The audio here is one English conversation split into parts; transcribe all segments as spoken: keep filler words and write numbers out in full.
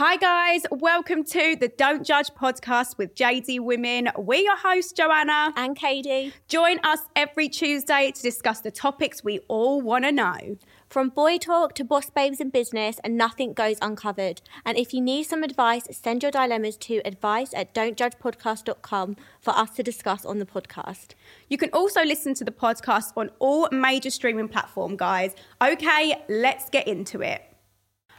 Hi guys, welcome to the Don't Judge Podcast with J D Women. We're your hosts, Joanna and Kady. Join us every Tuesday to discuss the topics we all want to know. From boy talk to boss babes in business, and nothing goes uncovered. And if you need some advice, send your dilemmas to advice at don't judge podcast dot com for us to discuss on the podcast. You can also listen to the podcast on all major streaming platforms, guys. Okay, let's get into it.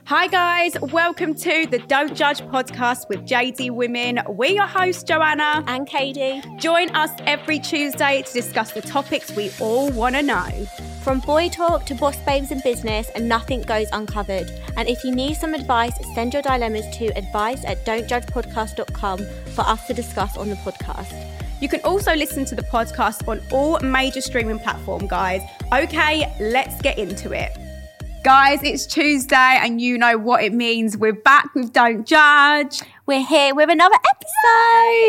Hi guys, welcome to the Don't Judge Podcast with J D Women. We're your hosts, Joanna and Kady. Join us every Tuesday to discuss the topics we all want to know. From boy talk to boss babes in business, and nothing goes uncovered. And if you need some advice, send your dilemmas to advice at don't judge podcast dot com for us to discuss on the podcast. You can also listen to the podcast on all major streaming platforms, guys. Okay, let's get into it. Guys, it's Tuesday and you know what it means. We're back with Don't Judge. We're here with another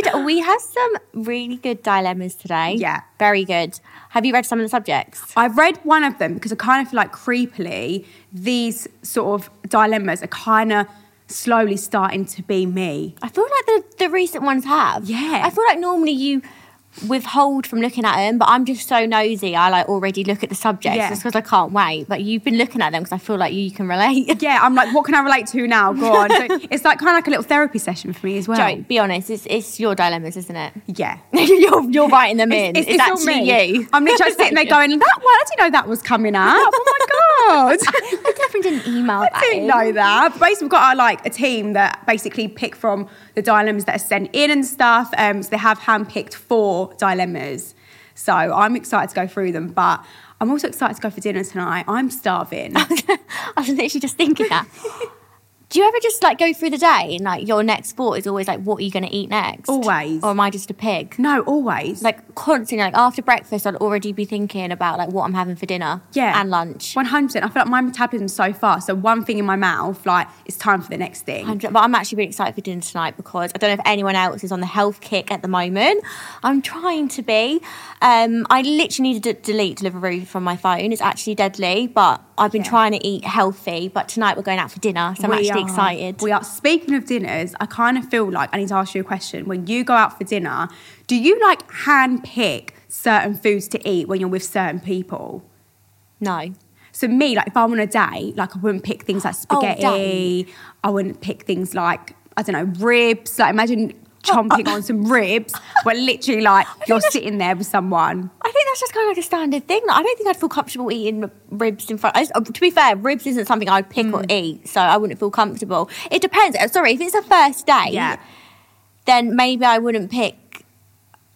episode. We have some really good dilemmas today. Yeah. Very good. Have you read some of the subjects? I've read one of them because I kind of feel like creepily these sort of dilemmas are kind of slowly starting to be me. I feel like the, the recent ones have. Yeah. I feel like normally you withhold from looking at them, but I'm just so nosy I like already look at the subjects yeah. just because I can't wait. But you've been looking at them because I feel like you, you can relate. Yeah, I'm like, what can I relate to now? Go on. So it's like kind of like a little therapy session for me as well. Joe, be honest, it's it's your dilemmas, isn't it? Yeah. you're, you're writing them in. It's, it's, it's actually you. I'm literally sitting there going, that one, I didn't know that was coming up. Oh my God. I definitely didn't email I that I didn't in. know that. But basically we've got our like a team that basically pick from the dilemmas that are sent in and stuff. Um, so they have handpicked four dilemmas. So I'm excited to go through them, but I'm also excited to go for dinner tonight. I'm starving. I was literally just thinking that. Do you ever just like go through the day and like your next thought is always like, what are you going to eat next? Always. Or am I just a pig? No, always. Like constantly, like after breakfast, I'd already be thinking about like what I'm having for dinner yeah. and lunch. one hundred percent. I feel like my metabolism's so fast. So one thing in my mouth, like it's time for the next thing. one hundred percent. But I'm actually really excited for dinner tonight because I don't know if anyone else is on the health kick at the moment. I'm trying to be. Um, I literally need to d- delete Deliveroo from my phone. It's actually deadly, but I've been yeah. trying to eat healthy. But tonight we're going out for dinner. So we I'm actually are. excited. We are. Speaking of dinners, I kind of feel like I need to ask you a question. When you go out for dinner, do you like handpick certain foods to eat when you're with certain people? No. So me, like if I'm on a date, like I wouldn't pick things like spaghetti. Oh, I wouldn't pick things like, I don't know, ribs. Like imagine chomping on some ribs where literally like you're sitting there with someone. I think that's just kind of like a standard thing. Like, I don't think I'd feel comfortable eating ribs in front. I just, to be fair, ribs isn't something I'd pick mm. or eat, so I wouldn't feel comfortable. It depends. Sorry, if it's a first date, yeah. then maybe I wouldn't pick.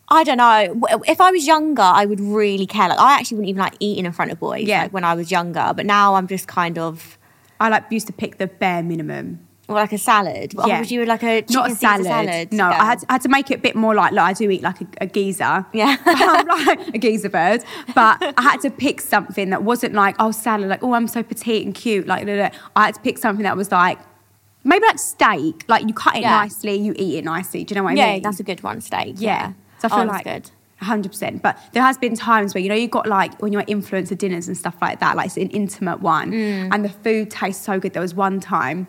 I don't know. If I was younger, I would really care. Like, I actually wouldn't even like eating in front of boys yeah. like, when I was younger, but now I'm just kind of. I like used to pick the bare minimum. Or like a salad? Or yeah. would you like a chicken Not a salad. salad? No, I had, I had to make it a bit more like, like I do eat like a, a geezer. Yeah. I'm like a geezer bird. But I had to pick something that wasn't like, oh, salad, like, oh, I'm so petite and cute. Like, blah, blah. I had to pick something that was like, maybe like steak. Like you cut it yeah. nicely, you eat it nicely. Do you know what I yeah, mean? Yeah, that's a good one, steak. Yeah. yeah. So I feel oh, like good. one hundred percent. But there has been times where, you know, you've got like, when you're at influencer dinners and stuff like that, like it's an intimate one. Mm. And the food tastes so good. There was one time.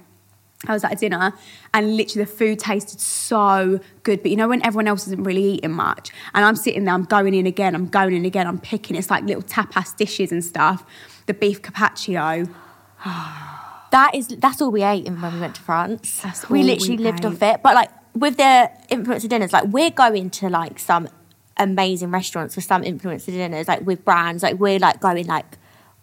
I was at dinner and literally the food tasted so good. But you know when everyone else isn't really eating much and I'm sitting there, I'm going in again, I'm going in again, I'm picking. It's like little tapas dishes and stuff. The beef carpaccio. that is, that's all we ate when we went to France. That's all we literally we lived ate. off it. But like with the influencer dinners, like we're going to like some amazing restaurants for some influencer dinners, like with brands, like we're like going like,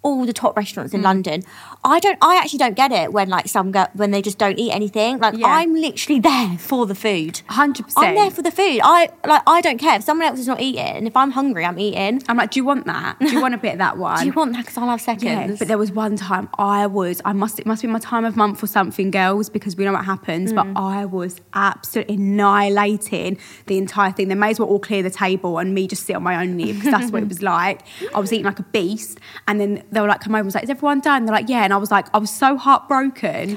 all the top restaurants in mm. London. I don't. I actually don't get it when like some go, when they just don't eat anything. Like yeah. I'm literally there for the food. one hundred percent. I'm there for the food. I like. I don't care if someone else is not eating. And if I'm hungry, I'm eating. I'm like, do you want that? Do you want a bit of that one? Do you want that? Because I'll have seconds. Yeah, but there was one time I was. I must. It must be my time of month or something, girls, because we know what happens. Mm. But I was absolutely annihilating the entire thing. They may as well all clear the table and me just sit on my own knee because that's what it was like. I was eating like a beast, and then. They were like, come over, I was like, is everyone done? They're like, yeah. And I was like, I was so heartbroken.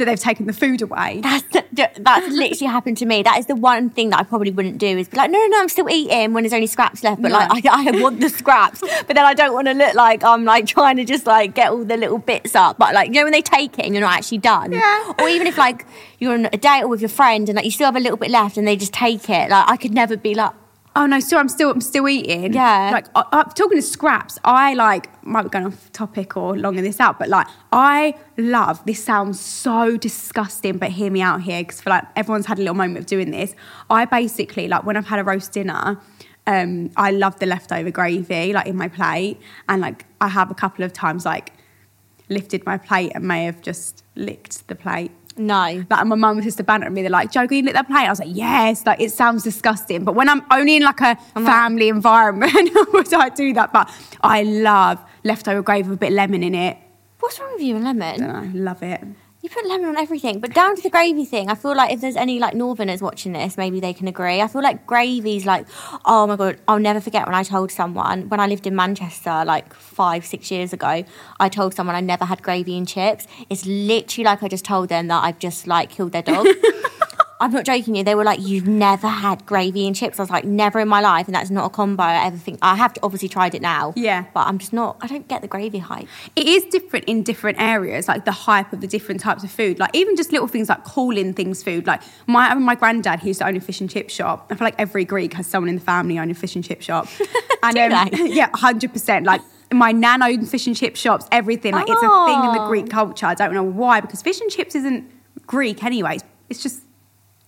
that they've taken the food away. That's that's literally happened to me. That is the one thing that I probably wouldn't do is be like, no, no, no, I'm still eating when there's only scraps left. But no. like, I, I want the scraps. But then I don't want to look like I'm like trying to just like get all the little bits up. But like, you know, when they take it and you're not actually done. Yeah. Or even if like you're on a date or with your friend and like you still have a little bit left and they just take it. Like I could never be like, oh no, so I'm still I'm still eating. Yeah. Like, I, I'm talking to scraps, I like, might be going off topic or longing this out, but like, I love, this sounds so disgusting, but hear me out here, because for like, everyone's had a little moment of doing this. I basically, like when I've had a roast dinner, um, I love the leftover gravy, like in my plate. And like, I have a couple of times like lifted my plate and may have just licked the plate. No. Like, my mum was just bantering me. They're like, Joe, can you lick that plate? I was like, yes. Like, it sounds disgusting. But when I'm only in, like, a I'm family like, environment, would I do that? But I love leftover gravy with a bit of lemon in it. What's wrong with you and lemon? I don't know, love it. You put lemon on everything. But down to the gravy thing, I feel like if there's any, like, Northerners watching this, maybe they can agree. I feel like gravy's like, oh, my God, I'll never forget when I told someone, when I lived in Manchester, like, five, six years ago, I told someone I never had gravy and chips. It's literally like I just told them that I've just, like, killed their dog. I'm not joking you. They were like, you've never had gravy and chips. I was like, never in my life. And that's not a combo I ever think. I have obviously tried it now. Yeah. But I'm just not, I don't get the gravy hype. It is different in different areas, like the hype of the different types of food. Like even just little things like calling things food. Like my my granddad, who used to own a fish and chip shop. I feel like every Greek has someone in the family owning a fish and chip shop. And Do um, they? Yeah, one hundred percent. Like my nan owned fish and chip shops, everything. Like oh. It's a thing in the Greek culture. I don't know why, because fish and chips isn't Greek anyway. It's just...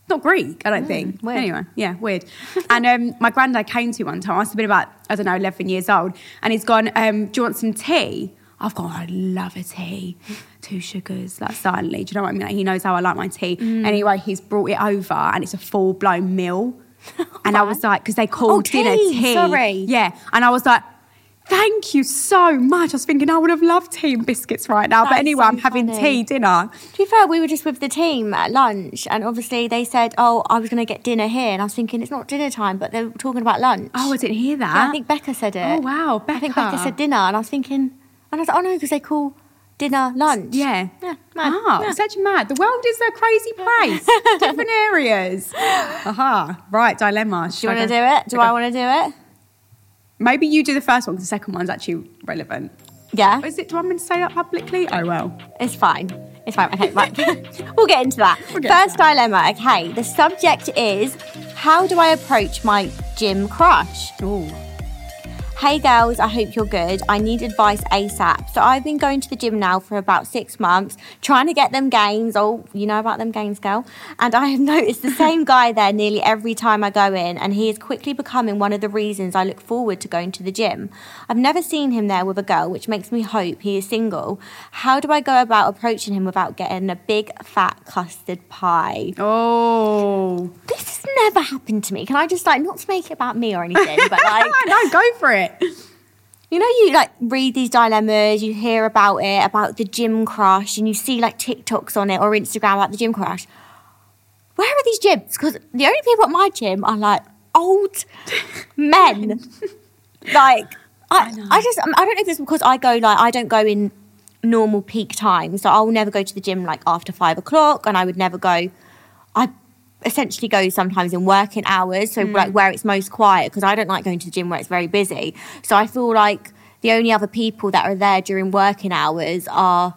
not Greek, I don't mm, think. Weird. Anyway, yeah, weird. And um, my granddad came to me one time. I must have been about, I don't know, eleven years old. And he's gone, um, do you want some tea? I've gone, I love a tea. Two sugars, like silently. Do you know what I mean? Like, he knows how I like my tea. Mm. Anyway, he's brought it over and it's a full-blown meal. Oh, and I was like, because they called oh, tea, dinner tea. Sorry. Yeah, and I was like, thank you so much. I was thinking I would have loved tea and biscuits right now. That's but anyway, so I'm having funny. Tea, dinner. To be fair, we were just with the team at lunch and obviously they said, oh, I was going to get dinner here. And I was thinking, it's not dinner time, but they were talking about lunch. Oh, I didn't hear that. Yeah, I think Becca said it. Oh, wow, Becca. I think Becca said dinner and I was thinking, and I was like, oh, no, because they call dinner lunch. Yeah. Yeah, mad. Ah, yeah. Such mad. The world is a crazy place. Different areas. Aha, right, dilemma. Should do you want to do it? Do I, I want to do it? Maybe you do the first one because the second one's actually relevant. Yeah. Is it, do I mean to say that publicly? Oh, well. It's fine. It's fine. Okay, right. We'll get into that. We'll get First into that. Dilemma, okay. The subject is, how do I approach my gym crush? Ooh. Hey girls, I hope you're good. I need advice ASAP. So I've been going to the gym now for about six months, trying to get them gains. Oh, you know about them gains, girl. And I have noticed the same guy there nearly every time I go in, and he is quickly becoming one of the reasons I look forward to going to the gym. I've never seen him there with a girl, which makes me hope he is single. How do I go about approaching him without getting a big, fat custard pie? Oh. This has never happened to me. Can I just, like, not to make it about me or anything, but, like... No, go for it. You know, you like read these dilemmas, you hear about it, about the gym crush, and you see like TikToks on it or Instagram about the gym crush. Where are these gyms? Because the only people at my gym are like old men. Like, I, I, I just, I don't know if it's because I go like, I don't go in normal peak time. So I'll never go to the gym like after five o'clock and I would never go, I essentially go sometimes in working hours, so mm. like where it's most quiet, because I don't like going to the gym where it's very busy. So I feel like the only other people that are there during working hours are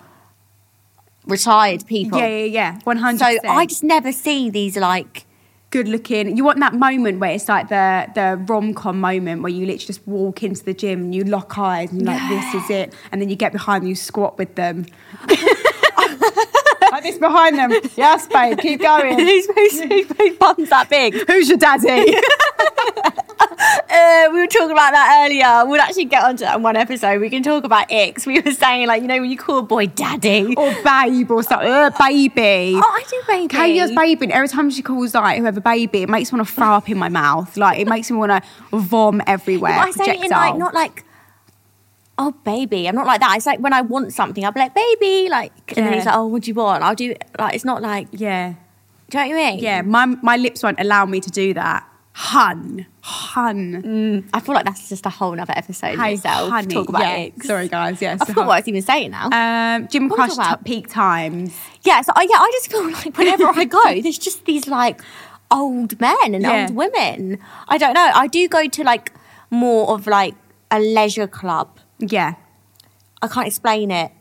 retired people. Yeah, yeah, yeah, one hundred percent. So I just never see these like... good looking. You want that moment where it's like the the rom-com moment where you literally just walk into the gym and you lock eyes and you're like, this is it. And then you get behind and you squat with them. Like this behind them. Yes, babe, keep going. Who's bum's that big? Who's your daddy? uh, we were talking about that earlier. We'll actually get onto that in one episode. We can talk about icks. We were saying, like, you know, when you call a boy daddy. Or babe or something. Uh, baby. Oh, I do baby. Kady does baby. And every time she calls, like, whoever baby, it makes me want to throw up in my mouth. Like, it makes me want to vom everywhere. Yeah, I say projectile. It in, like, not like... oh, baby, I'm not like that. It's like when I want something, I'll be like, baby, like, and yeah. Then he's like, oh, what do you want? I'll do, like, it's not like, yeah. Do you know what I mean? Yeah, my my lips won't allow me to do that. Hun. Hun. Mm, I feel like that's just a whole other episode hey, in itself. Honey. Talk about yeah. it. Sorry, guys. Yes. I forgot what I was even saying now. Um, Gym what Crush t- peak times. Yeah. So I, yeah, I just feel like whenever I go, there's just these like old men and yeah. old women. I don't know. I do go to like more of like a leisure club. Yeah. I can't explain it.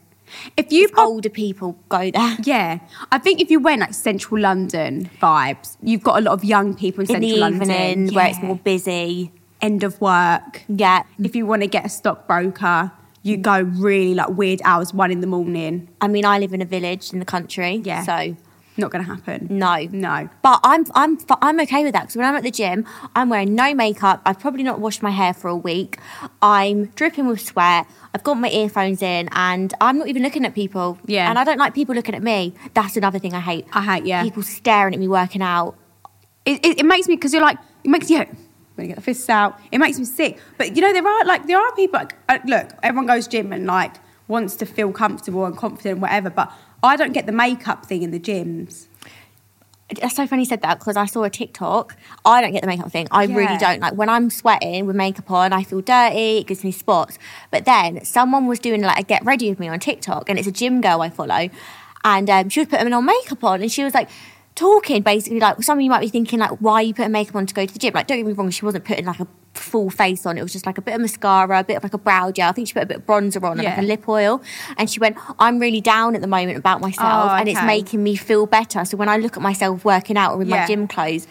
If you got, older people go there, yeah, I think if you went like central London vibes, you've got a lot of young people in, in central London in the evening yeah. where it's more busy, end of work. Yeah, if you want to get a stockbroker, you go really like weird hours, one in the morning. I mean, I live in a village in the country, yeah, so not going to happen. No, no. But I'm I'm I'm okay with that because when I'm at the gym, I'm wearing no makeup. I've probably not washed my hair for a week. I'm dripping with sweat. I've got my earphones in and I'm not even looking at people. Yeah. And I don't like people looking at me. That's another thing I hate. I hate, yeah. People staring at me working out. It it, it makes me, because you're like, it makes you, when you get the fists out, it makes me sick. But, you know, there are, like, there are people, like, look, everyone goes gym and, like, wants to feel comfortable and confident and whatever, but I don't get the makeup thing in the gyms. That's so funny you said that because I saw a TikTok. I don't get the makeup thing. I yeah. really don't. Like when I'm sweating with makeup on, I feel dirty. It gives me spots. But then someone was doing like a get ready with me on TikTok, and it's a gym girl I follow, and um, she was putting on makeup on, and she was like talking basically like some of you might be thinking like why are you putting makeup on to go to the gym? Like don't get me wrong, she wasn't putting like a full face on. It was just like a bit of mascara, a bit of like a brow gel. I think she put a bit of bronzer on and yeah. like a lip oil. And she went, I'm really down at the moment about myself oh, okay. and it's making me feel better. So when I look at myself working out or in yeah. my gym clothes,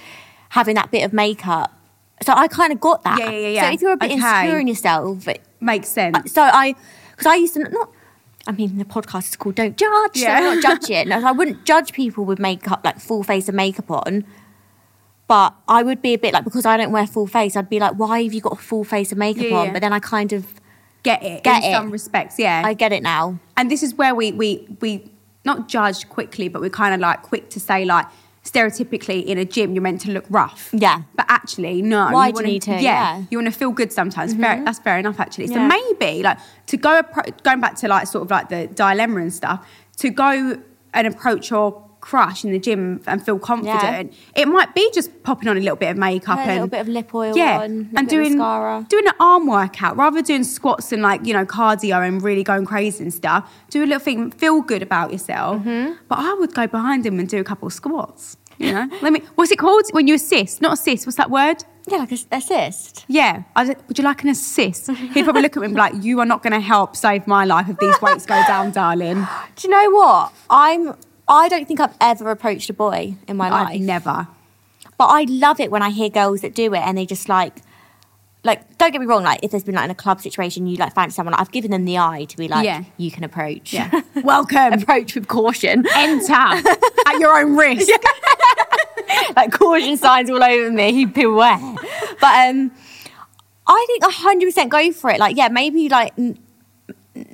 having that bit of makeup. So I kind of got that. Yeah, yeah, yeah. So if you're a bit okay. insecure in yourself. It, Makes sense. So I, because I used to not, I mean, the podcast is called Don't Judge. Yeah. So I'm not judging it. No, so I wouldn't judge people with makeup, like full face of makeup on. But I would be a bit like, because I don't wear full face, I'd be like, why have you got a full face of makeup yeah, on? Yeah. But then I kind of get it get in it. some respects, yeah. I get it now. And this is where we, we, we not judge quickly, but we're kind of like quick to say like, stereotypically in a gym, you're meant to look rough. Yeah. But actually, no. Why you wanna, do you need to? Yeah. yeah. You want to feel good sometimes. Mm-hmm. Fair, that's fair enough, actually. Yeah. So maybe like to go, going back to like sort of like the dilemma and stuff, to go and approach your crush in the gym and feel confident yeah. it might be just popping on a little bit of makeup and a little and, bit of lip oil yeah on, and doing mascara. Doing an arm workout rather than doing squats and like, you know, cardio and really going crazy and stuff. Do a little thing, feel good about yourself. Mm-hmm. But I would go behind him and do a couple of squats, you know. Let me what's it called when you assist not assist what's that word yeah like assist yeah I was, would you like an assist? He'd probably look at me and be like, you are not going to help save my life if these weights go down, darling. Do you know what, I'm I don't think I've ever approached a boy in my life. I've never. But I love it when I hear girls that do it and they just like, like, don't get me wrong, like if there's been like in a club situation, you like fancy someone, like, I've given them the eye to be like, yeah. you can approach. Yeah. Welcome. Approach with caution. Enter at your own risk. Like caution signs all over me, beware. But um, I think one hundred percent go for it. Like, yeah, maybe like,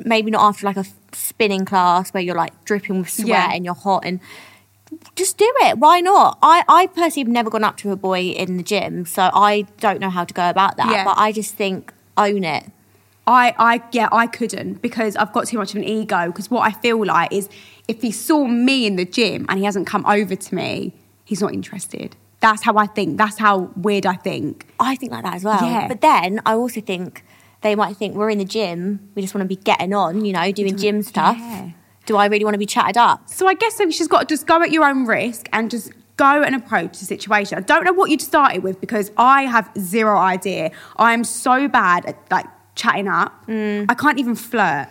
maybe not after like a spinning class where you're like dripping with sweat yeah. and you're hot, and just do it. Why not? I, I personally have never gone up to a boy in the gym, so I don't know how to go about that. Yeah. But I just think own it. I, I yeah I couldn't, because I've got too much of an ego, because what I feel like is if he saw me in the gym and he hasn't come over to me, he's not interested. That's how I think. That's how weird I think. I think like that as well. Yeah. But then I also think they might think we're in the gym, we just want to be getting on, you know, doing gym stuff. Yeah. Do I really want to be chatted up? So I guess so, she's got to just go at your own risk and just go and approach the situation. I don't know what you'd start it with, because I have zero idea. I am so bad at like chatting up. Mm. I can't even flirt.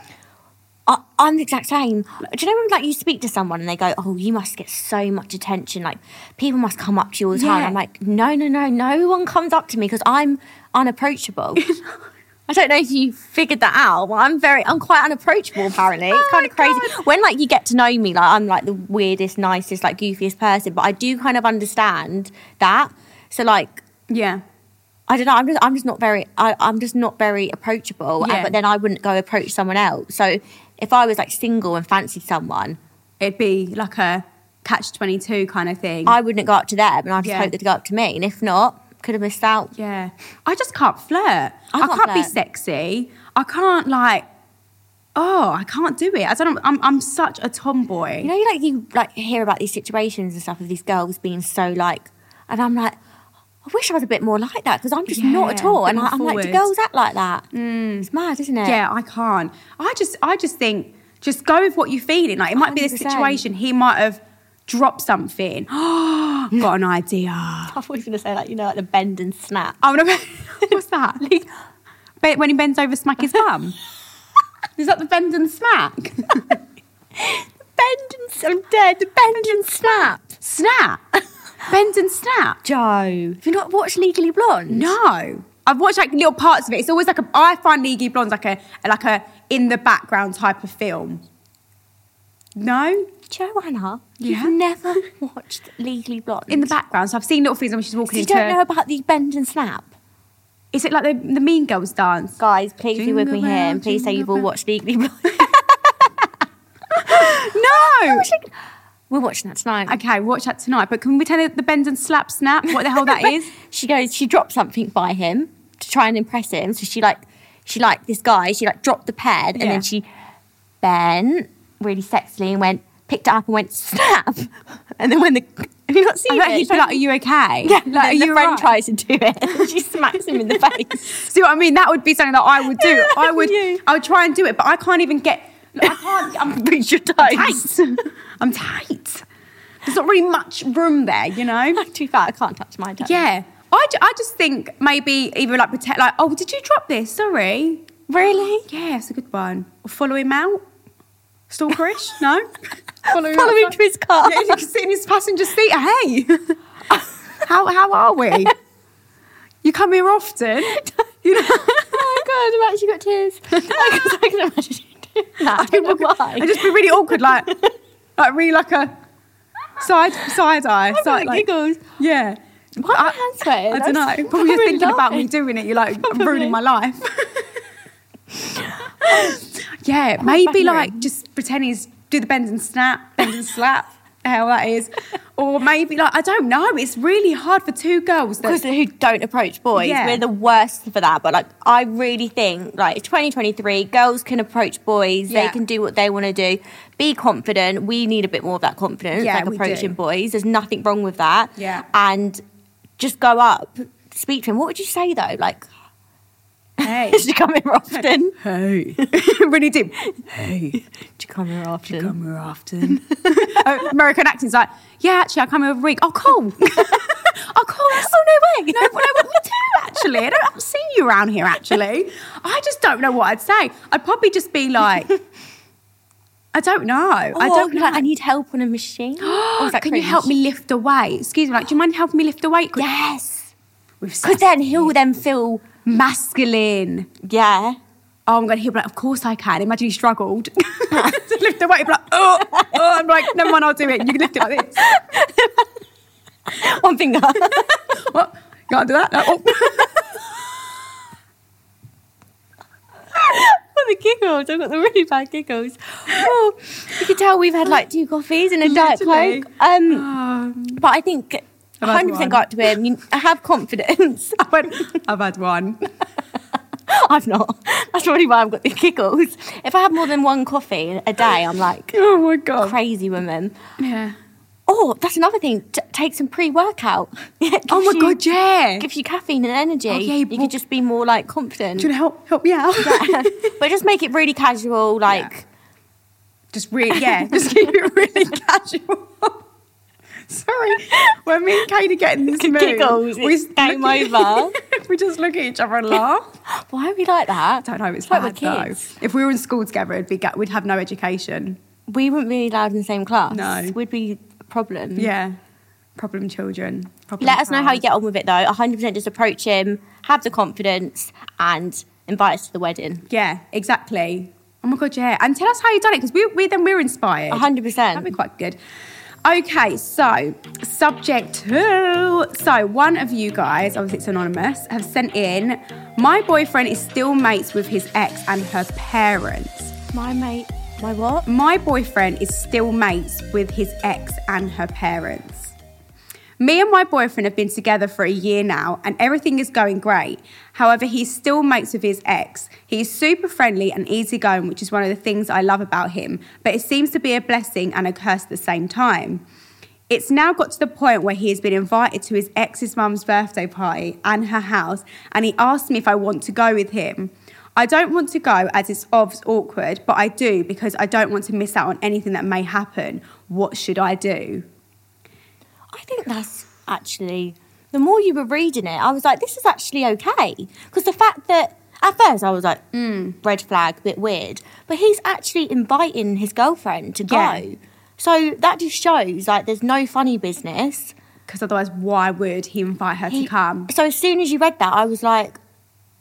I, I'm the exact same. Do you know when like you speak to someone and they go, oh, you must get so much attention, like people must come up to you all the yeah. time. I'm like, no, no, no, no one comes up to me because I'm unapproachable. I don't know if you figured that out. Well, I'm very, I'm quite unapproachable apparently. It's oh kind of crazy. God. When like you get to know me, like I'm like the weirdest, nicest, like goofiest person, but I do kind of understand that. So like, yeah, I don't know. I'm just, I'm just not very, I, I'm just not very approachable. Yeah. But then I wouldn't go approach someone else. So if I was like single and fancied someone, it'd be like a catch twenty-two kind of thing. I wouldn't go up to them, and I just yeah. hope they'd go up to me. And if not, could have missed out. Yeah. I just can't flirt. I can't, I can't be sexy. I can't like, oh, I can't do it. I don't know. I'm, I'm such a tomboy. You know, you like, you like hear about these situations and stuff of these girls being so like, and I'm like, I wish I was a bit more like that because I'm just yeah, not at all. And I, I'm like, do girls act like that? Mm. It's mad, isn't it? Yeah, I can't. I just, I just think, just go with what you're feeling. Like it might one hundred percent be this situation. He might have dropped something. Oh, got an idea. I thought he was going to say like, you know, like the bend and snap. Oh, no, what's that? Like, when he bends over, smack his bum. Is that the bend and smack? Bend and I'm dead. Bend and snap. Snap. Bend and snap. Joe, have you not watched Legally Blonde? No, I've watched like little parts of it. It's always like a. I find Legally Blonde's like a like a in the background type of film. No, Joanna, yeah. You've never watched Legally Blonde in the background. So I've seen little things when she's walking. So you into... don't know about the bend and snap. Is it like the, the Mean Girls dance? Guys, please be with me here and please say you've all watched Legally Blonde. No! We're watching that tonight. Okay, watch that tonight. But can we tell the bend and slap snap what the hell that is? She goes, she dropped something by him to try and impress him. So she like, she like this guy, she like dropped the pad and yeah. then she bent really sexily and went, picked it up and went, snap. And then when the... Have you not seen I bet it? He'd be like, are you okay? Yeah, like, and the friend right? tries to do it and she smacks him in the face. See what I mean? That would be something that I would do. Yeah, I would you. I would try and do it, but I can't even get... I can't... I'm, Reach your toes. I'm tight. I'm tight. There's not really much room there, you know? Like, too far, I can't touch my toes. Yeah. I, ju- I just think maybe either like pretend, like, oh, did you drop this? Sorry. Really? Yeah, it's a good one. Or follow him out. Stalkerish? No? Follow him, Follow him to his car. Yeah, you can sit in his passenger seat. Hey, how how are we? You come here often. You know? Oh, God, I've actually got tears. I can imagine you doing that. I don't know why. I'd just be really awkward, like, like really like a side, side eye. I'm side, like, giggles. Yeah. Why are my hands sweating? I don't That's know. Probably you're thinking lying. about me doing it. You're like, probably. I'm ruining my life. Yeah, I'm maybe like in. just pretend he's... Do the bend and snap, bend and slap, how that is. Or maybe, like, I don't know. It's really hard for two girls. That... Who don't approach boys. Yeah. We're the worst for that. But, like, I really think, like, twenty twenty-three, girls can approach boys. Yeah. They can do what they want to do. Be confident. We need a bit more of that confidence, yeah, like approaching boys. There's nothing wrong with that. Yeah. And just go up, speak to him. What would you say, though? Like... Hey. Did you come here often? Hey. Really deep. Hey. Did you come here often? Did you come here often? uh, American acting's like, yeah, actually, I come here every week. Oh, cool. Oh, cool. Oh, no way. No, no, me too, actually. I don't, I haven't seen you around here, actually. I just don't know what I'd say. I'd probably just be like, I don't know. Oh, I don't know. Like, I need help on a machine. Can cringe? You help me lift a weight? Excuse me. Like, do you mind helping me lift a weight? Yes. Because then he'll then feel... masculine. Yeah. Oh, I'm going to hear, like, of course I can. Imagine he struggled. To lift the weight, like, oh, oh. I'm like, never mind, I'll do it. You can lift it like this. One finger. What? Can't do that? No. Oh. Oh, the giggles. I've got the really bad giggles. Oh, you can tell we've had, like, two coffees and a diet coke. Um, um, but I think... one hundred percent got to him. You have confidence. I went, I've had one. I've not. That's probably why I've got the giggles. If I have more than one coffee a day, I'm like, oh my God, crazy woman. Yeah. Oh, that's another thing. T- take some pre-workout. Oh my you, God, yeah. Gives you caffeine and energy. Oh, yeah, you well, could just be more like confident. Do you want to help, help me out? Yeah. But just make it really casual. Like, yeah. Just really, yeah. Just keep it really casual. Sorry, when me and Kady get in this mood, giggles, we game over. We just look at each other and laugh. Why are we like that? I don't know. It's, it's like bad, kids. Though. If we were in school together, it'd be we'd have no education. We wouldn't be allowed in the same class. No, we'd be a problem. Yeah, problem children. Problem Let us know how you get on with it, though. one hundred percent just approach him, have the confidence, and invite us to the wedding. Yeah, exactly. Oh my God, yeah, and tell us how you done it because we, we then we're inspired. one hundred percent. That'd be quite good. Okay, so subject two. So one of you guys, obviously it's anonymous, have sent in, my boyfriend is still mates with his ex and her parents. My mate, my what? My boyfriend is still mates with his ex and her parents. Me and my boyfriend have been together for a year now and everything is going great. However, he's still mates with his ex. He's super friendly and easygoing, which is one of the things I love about him, but it seems to be a blessing and a curse at the same time. It's now got to the point where he has been invited to his ex's mum's birthday party and her house, and he asked me if I want to go with him. I don't want to go as it's obviously awkward, but I do because I don't want to miss out on anything that may happen. What should I do? I think that's actually, the more you were reading it, I was like, this is actually okay. Because the fact that, at first I was like, mm, red flag, a bit weird. But he's actually inviting his girlfriend to go. Yeah. So that just shows, like, there's no funny business. Because otherwise, why would he invite her he, to come? So as soon as you read that, I was like,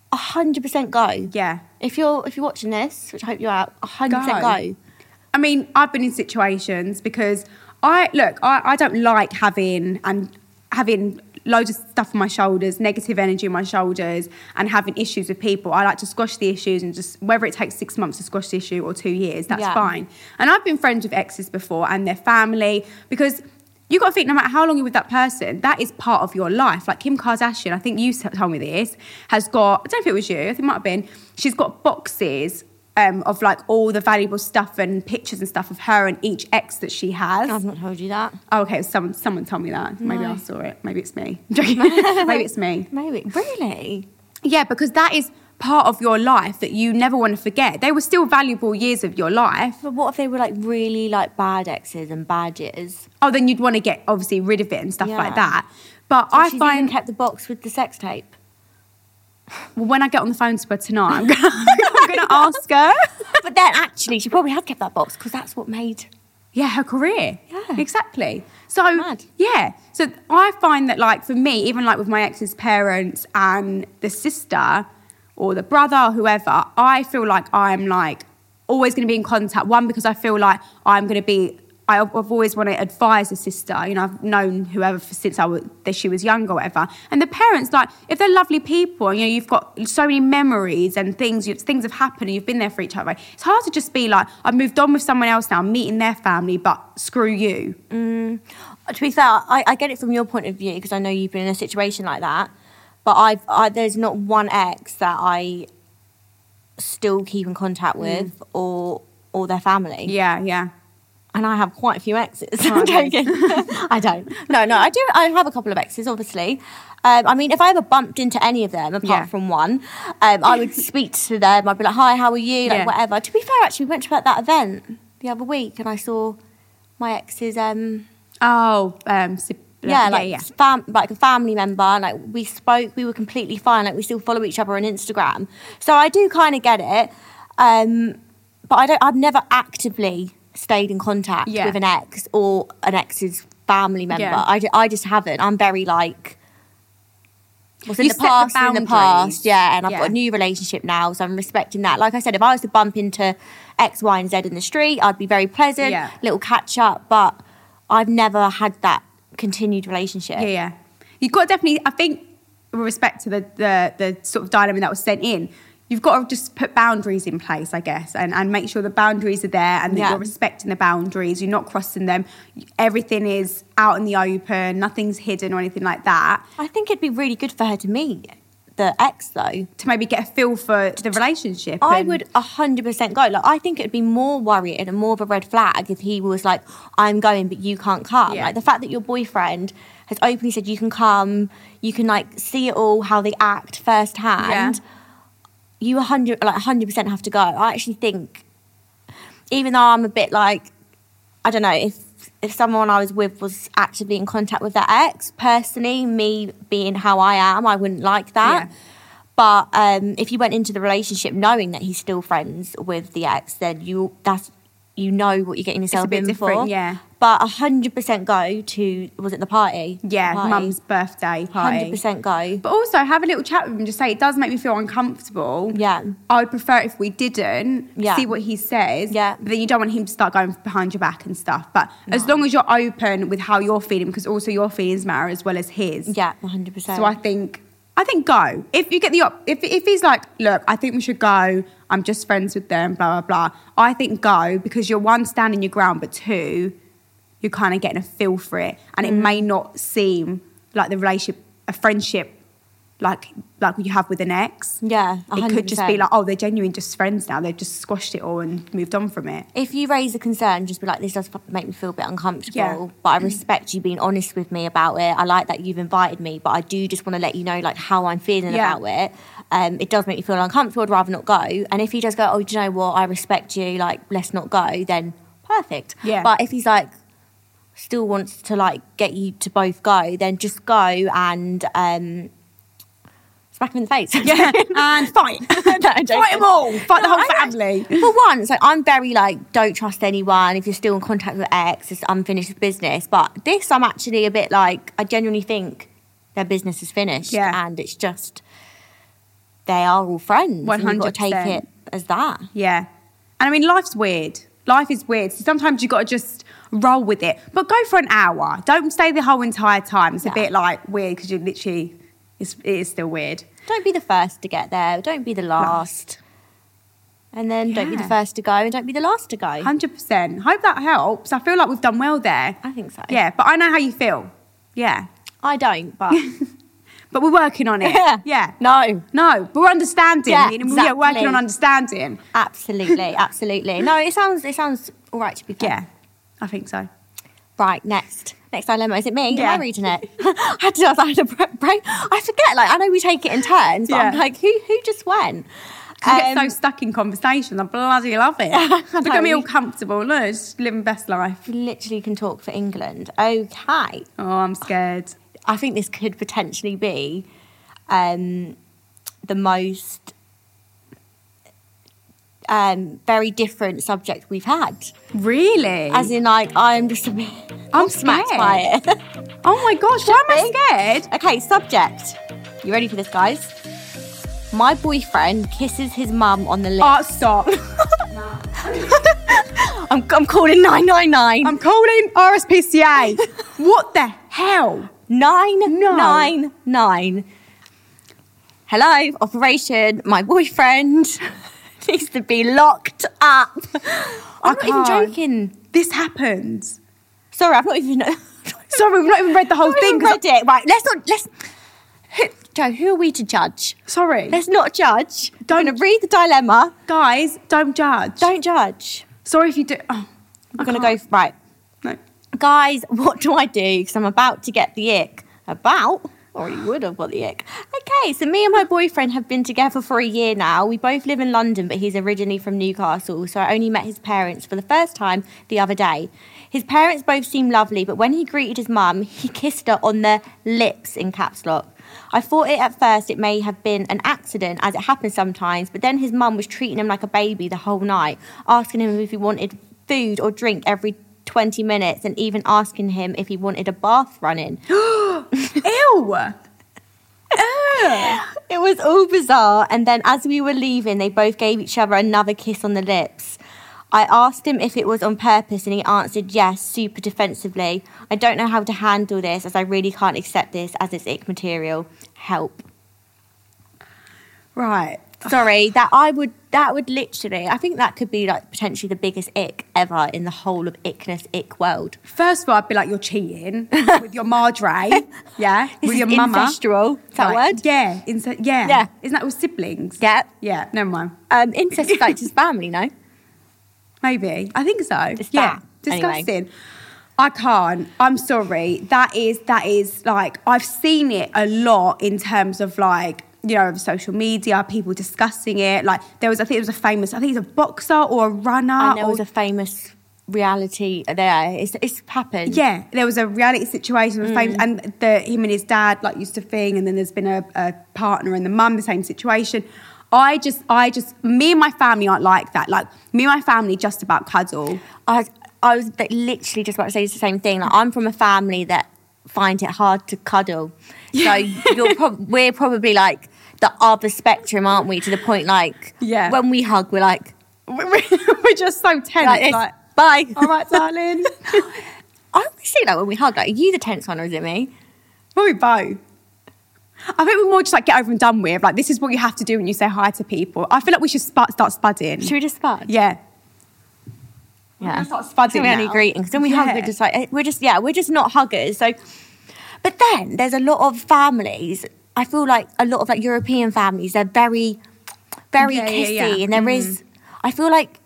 one hundred percent go. Yeah. If you're if you're watching this, which I hope you are, one hundred percent go. go. I mean, I've been in situations because I, look, I, I don't like having and having... loads of stuff on my shoulders, negative energy on my shoulders, and having issues with people. I like to squash the issues and just, whether it takes six months to squash the issue or two years, that's yeah. fine. And I've been friends with exes before and their family, because you've got to think, no matter how long you're with that person, that is part of your life. Like Kim Kardashian, I think you told me this, has got, I don't know if it was you, I think it might have been, she's got boxes Um, of like all the valuable stuff and pictures and stuff of her and each ex that she has. I've not told you that. Oh, okay. Someone, someone told me that. Maybe no. I saw it. Maybe it's me. Maybe it's me. Maybe. Really? Yeah, because that is part of your life that you never want to forget. They were still valuable years of your life. But what if they were like really like bad exes and bad years? Oh, then you'd want to get obviously rid of it and stuff yeah. like that. But so I she's find even kept the box with the sex tape. Well, when I get on the phone to her tonight, I'm going to ask her. But then, actually, she probably has kept that box because that's what made... Yeah, her career. Yeah. Exactly. So, Mad. yeah. So I find that, like, for me, even, like, with my ex's parents and the sister or the brother or whoever, I feel like I'm, like, always going to be in contact. One, because I feel like I'm going to be... I've always wanted to advise a sister. You know, I've known whoever since I was, that she was young or whatever. And the parents, like, if they're lovely people, you know, you've got so many memories and things, you've, things have happened and you've been there for each other. It's hard to just be like, I've moved on with someone else now, I'm meeting their family, but screw you. Mm. To be fair, I, I get it from your point of view because I know you've been in a situation like that. But I've, I, there's not one ex that I still keep in contact with mm. or or their family. Yeah, yeah. And I have quite a few exes. Oh, okay. I don't. No, no, I do. I have a couple of exes, obviously. Um, I mean, if I ever bumped into any of them, apart yeah. from one, um, I would speak to them. I'd be like, hi, how are you? Like, yeah. whatever. To be fair, actually, we went to that event the other week and I saw my ex's... Um, oh, um, so, yeah, yeah, like, yeah. Fam- like a family member. And, like, we spoke, we were completely fine. Like, we still follow each other on Instagram. So I do kind of get it. Um, but I don't, I've never actively... stayed in contact yeah. with an ex or an ex's family member. Yeah. I, I just haven't. I'm very like, what's in the past in the past. Yeah, and I've yeah. got a new relationship now, so I'm respecting that. Like I said, if I was to bump into X, Y and Z in the street, I'd be very pleasant, yeah. little catch up, but I've never had that continued relationship. Yeah, yeah. You've got to definitely, I think, with respect to the, the, the sort of dynamic that was sent in, you've got to just put boundaries in place, I guess, and, and make sure the boundaries are there and that yeah. you're respecting the boundaries, you're not crossing them, everything is out in the open, nothing's hidden or anything like that. I think it'd be really good for her to meet the ex, though. To maybe get a feel for the relationship. I and... would one hundred percent go. Like, I think it'd be more worrying and more of a red flag if he was like, I'm going, but you can't come. Yeah. Like, the fact that your boyfriend has openly said you can come, you can, like, see it all, how they act firsthand... Yeah. You one hundred, like one hundred percent have to go. I actually think, even though I'm a bit like, I don't know, if if someone I was with was actively in contact with their ex, personally, me being how I am, I wouldn't like that. Yeah. But um, if you went into the relationship knowing that he's still friends with the ex, then you that's you know what you're getting yourself in for. Yeah. But one hundred percent go to, was it the party? Yeah, the party. Mum's birthday party. one hundred percent go. But also have a little chat with him and just say, it does make me feel uncomfortable. Yeah. I would prefer if we didn't. Yeah. See what he says. Yeah. But then you don't want him to start going behind your back and stuff. But no. As long as you're open with how you're feeling, because also your feelings matter as well as his. Yeah, one hundred percent. So I think... I think go. If you get the op- if if he's like, look, I think we should go. I'm just friends with them, blah blah blah. I think go because you're one, standing your ground, but two, you're kind of getting a feel for it, and mm. it may not seem like the relationship, a friendship, like like you have with an ex. Yeah, one hundred percent. It could just be like, oh, they're genuine just friends now. They've just squashed it all and moved on from it. If you raise a concern, just be like, this does make me feel a bit uncomfortable, yeah. but I respect you being honest with me about it. I like that you've invited me, but I do just want to let you know like how I'm feeling yeah. about it. Um, it does make me feel uncomfortable. I'd rather not go. And if he does go, oh, do you know what? I respect you. Like, let's not go. Then perfect. Yeah. But if he's like, still wants to like get you to both go, then just go and um, smack him in the face. Yeah, and fight. No, fight them all. Fight no, the whole family. For once, like, I'm very like, don't trust anyone. If you're still in contact with ex, it's unfinished business. But this, I'm actually a bit like, I genuinely think their business is finished. Yeah. And it's just, they are all friends. one hundred percent. And you've got to take it as that. Yeah. And I mean, life's weird. Life is weird. So sometimes you've got to just roll with it. But go for an hour. Don't stay the whole entire time. It's yeah. a bit like weird because you literally, it's, it is still weird. Don't be the first to get there. Don't be the last. last. And then yeah. don't be the first to go and don't be the last to go. one hundred percent. Hope that helps. I feel like we've done well there. I think so. Yeah, but I know how you feel. Yeah. I don't, but... But we're working on it. Yeah. yeah. No. No. But we're understanding. Yeah, exactly. We're working on understanding. Absolutely. Absolutely. No, it sounds it sounds all right to be fair. Yeah. I think so. Right, next. Next dilemma. Is it me? Yeah. Am I reading it? I had to I had a break. I forget. Like, I know we take it in turns, but yeah. I'm like, who who just went? I um, get so stuck in conversations. I bloody love it. Look at me all comfortable. Look, just living best life. You literally can talk for England. Okay. Oh, I'm scared. I think this could potentially be um, the most um, very different subject we've had. Really? As in, like, I'm just a bit... I'm, I'm smacked by it. Oh, my gosh. Why am I scared? Okay, subject. You ready for this, guys? My boyfriend kisses his mum on the lips. Oh, stop. I'm, I'm calling nine nine nine. I'm calling R S P C A. What the hell? Nine, no. nine, nine. Hello, operation. My boyfriend needs to be locked up. I'm I not even joking. This happened. Sorry, I've not even. Sorry, we've not even read the whole I've thing. Read I... it. Right, let's not. Let's. Joe, who are we to judge? Sorry, let's not judge. Don't We're gonna read the dilemma, guys. Don't judge. Don't judge. Sorry if you do. Oh, I'm I gonna can't. go right. Guys, what do I do? Because I'm about to get the ick. About? Or you would have got the ick. Okay, so me and my boyfriend have been together for a year now. We both live in London, but he's originally from Newcastle, so I only met his parents for the first time the other day. His parents both seem lovely, but when he greeted his mum, he kissed her on the lips in caps lock. I thought it at first it may have been an accident, as it happens sometimes, but then his mum was treating him like a baby the whole night, asking him if he wanted food or drink every twenty minutes and even asking him if he wanted a bath run in. Ew! It was all bizarre, and then as we were leaving they both gave each other another kiss on the lips. I asked him if it was on purpose and he answered yes, super defensively. I don't know how to handle this as I really can't accept this as it's ick material. Help. Right. Sorry, that I would, that would literally, I think that could be like potentially the biggest ick ever in the whole of ickness, ick world. First of all, I'd be like, you're cheating with your madre, yeah, this with your mama. Incestual, is that like, word? Yeah, ince- yeah, yeah. Isn't that with siblings? Yeah. Yeah, never mind. Um, incest is like his family, no? Maybe, I think so. It's yeah, that. Disgusting. Anyway. I can't. I'm sorry. That is, that is like, I've seen it a lot in terms of like, you know, over social media, people discussing it. Like, there was, I think it was a famous, I think he's a boxer or a runner. And there or, was a famous reality there. It's, it's happened. Yeah, there was a reality situation. Mm. Famous, and the, him and his dad, like, used to thing. And then there's been a, a partner and the mum, the same situation. I just, I just, me and my family aren't like that. Like, me and my family just about cuddle. I was, I was literally just about to say the same thing. Like, I'm from a family that find it hard to cuddle. Yeah. So you're prob- we're probably like the other spectrum, aren't we? To the point like yeah. when we hug, we're like... we're just so tense. Like, like bye. All right, darling. I always see that when we hug. Like, are you the tense one or is it me? Probably both. I think we're more just like get over and done with. Like, this is what you have to do when you say hi to people. I feel like we should sp- start spudding. Should we just spud? Yeah. Yeah, we're not so only greeting. Because then we yeah. hug, we're just like, we're just, yeah, we're just not huggers. So, but then there's a lot of families, I feel like a lot of like European families, they're very, very yeah, kissy. Yeah, yeah. And there mm. is, I feel like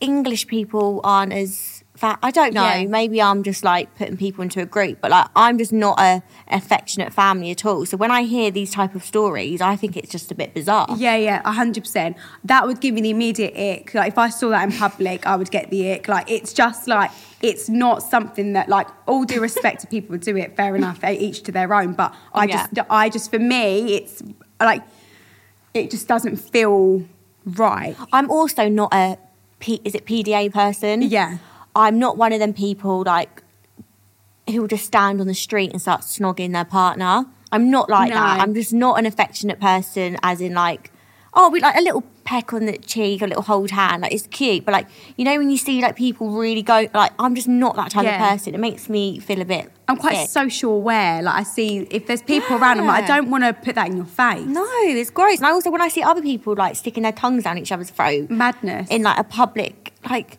English people aren't as, fa- I don't know, yeah. maybe I'm just like putting people into a group, but like I'm just not a affectionate family at all. So when I hear these type of stories, I think it's just a bit bizarre. Yeah, yeah, one hundred percent. That would give me the immediate ick. Like if I saw that in public, I would get the ick. Like it's just like, it's not something that, like, all due respect to people who do it, fair enough, each to their own. But I yeah. just, I just, for me, it's like, it just doesn't feel right. I'm also not a, P, is it P D A person? Yeah. I'm not one of them people, like, who will just stand on the street and start snogging their partner. I'm not like no. that. I'm just not an affectionate person, as in, like, oh, we like a little peck on the cheek, a little hold hand, like it's cute, but like, you know, when you see like people really go, like, I'm just not that type yeah. of person. It makes me feel a bit I'm quite sick. Social aware. Like I see if there's people yeah. around, I'm like, I don't want to put that in your face. No, it's gross. And I also, when I see other people like sticking their tongues down each other's throat, madness in like a public, like,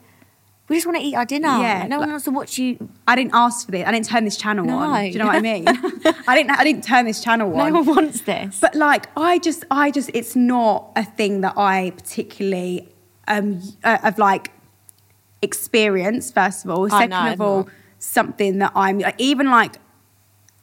we just want to eat our dinner. Yeah, no one like, wants to watch you. I didn't ask for this. I didn't turn this channel no. on. Do you know what I mean? I didn't. I didn't turn this channel on. No one wants this. But like, I just, I just, it's not a thing that I particularly um uh, of like experience. First of all, second oh, no, of all, something that I'm like, even like,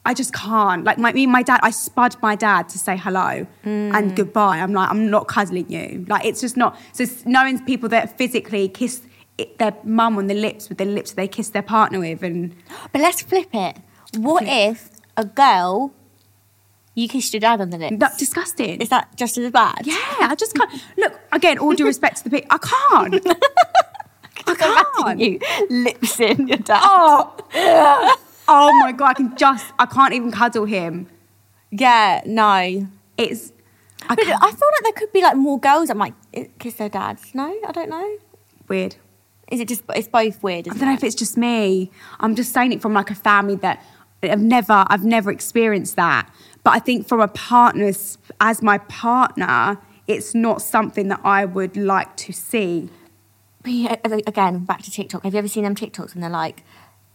I just can't. Like my, me, and my dad. I spud my dad to say hello mm. and goodbye. I'm like, I'm not cuddling you. Like it's just not. So knowing people that physically kiss. It, their mum on the lips with the lips they kiss their partner with, and but let's flip it. What flip. If a girl you kissed your dad on the lips? That's disgusting. Is that just as bad? Yeah, I just can't. Look, again, all due respect to the people, I can't. I can't. You lips in your dad. Oh, oh my god! I can just. I can't even cuddle him. Yeah, no, it's. I, I feel like there could be like more girls that might kiss their dads. No, I don't know. Weird. Is it just, it's both weird, isn't it? I don't know it? If it's just me. I'm just saying it from like a family that I've never, I've never experienced that. But I think from a partner's, as my partner, it's not something that I would like to see. Yeah, again, back to TikTok. Have you ever seen them TikToks and they're like,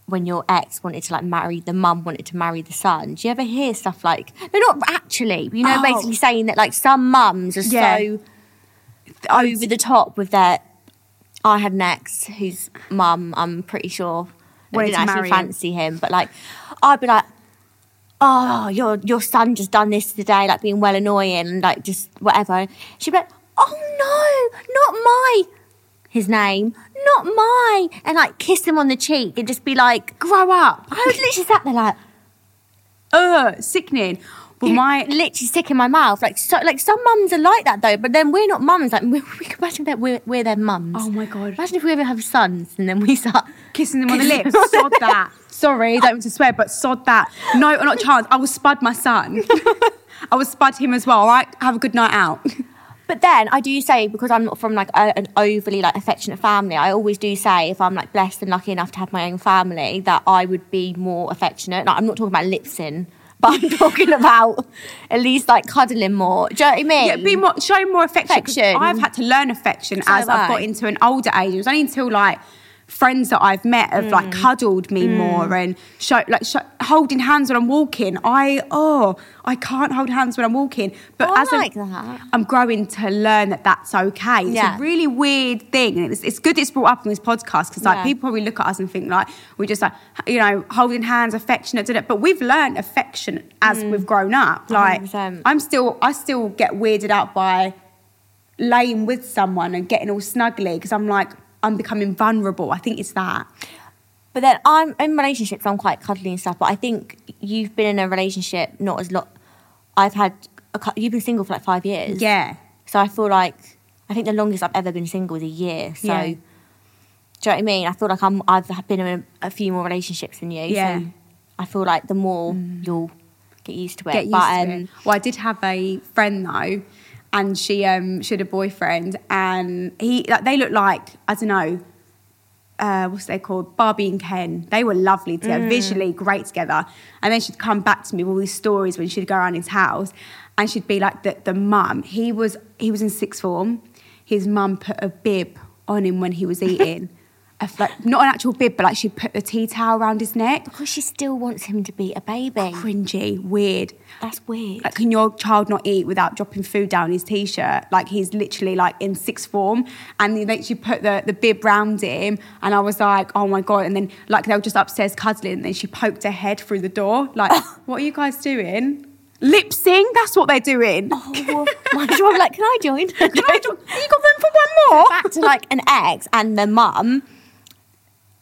when your ex wanted to like marry, the mum wanted to marry the son. Do you ever hear stuff like, no, not actually, you know, oh. basically saying that like some mums are yeah. so over the top with their... I had an ex whose mum, I'm pretty sure, I didn't actually fancy him, but like, I'd be like, oh, your your son just done this today, like being well annoying, and like just whatever. She'd be like, oh no, not my, his name, not my, and like kiss him on the cheek and just be like, grow up. I was literally sat there like, ugh, sickening. Well, my literally stick in my mouth. Like so, like some mums are like that though, but then we're not mums. Like we, we imagine that we're we're their mums. Oh my god! Imagine if we ever have sons and then we start kissing them on the lips. On sod the that. Lips. Sorry, don't want to swear, but sod that. No, not chance. I will spud my son. I will spud him as well. All right, have a good night out. But then I do say, because I'm not from like a, an overly like affectionate family, I always do say if I'm like blessed and lucky enough to have my own family that I would be more affectionate. Like, I'm not talking about lips in. But I'm talking about at least like cuddling more. Do you know what I mean? Yeah, be more, show more affection. affection. I've had to learn affection so as I've I. got into an older age. It was only until like friends that I've met have mm. like cuddled me mm. more and show like show, holding hands when I'm walking. I oh I can't hold hands when I'm walking. But oh, as I like I'm, that. I'm growing to learn that that's okay. It's yeah. a really weird thing, and it's, it's good it's brought up on this podcast because like yeah. people probably look at us and think like we're just like, you know, holding hands, affectionate, but we've learned affection as mm. we've grown up. Like one hundred percent. I'm still I still get weirded out by laying with someone and getting all snuggly because I'm like, I'm becoming vulnerable. I think it's that. But then I'm in relationships, I'm quite cuddly and stuff, but I think you've been in a relationship not as long. I've had, a, you've been single for like five years. Yeah. So I feel like, I think the longest I've ever been single is a year. So, yeah. do you know what I mean? I feel like I'm, I've been in a, a few more relationships than you. Yeah. So I feel like the more mm. you'll get used to it. Get used but, to um, it. Well, I did have a friend though, and she um, she had a boyfriend, and he like, they looked like, I don't know, uh, what's they called? Barbie and Ken. They were lovely together, mm. visually great together. And then she'd come back to me with all these stories when she'd go around his house, and she'd be like, the, the mum, he was, he was in sixth form. His mum put a bib on him when he was eating. a, like, not an actual bib, but like she put the tea towel around his neck. Because she still wants him to be a baby. Cringy, weird. That's weird. Like, can your child not eat without dropping food down his T-shirt? Like, he's literally, like, in sixth form, and they literally put the, the bib round him, and I was like, oh, my God. And then, like, they were just upstairs cuddling, and then she poked her head through the door. Like, what are you guys doing? Lip sync, that's what they're doing. Oh, my God, I'm like, can I join? Can I join? You got room for one more? So back to like an ex and the mum.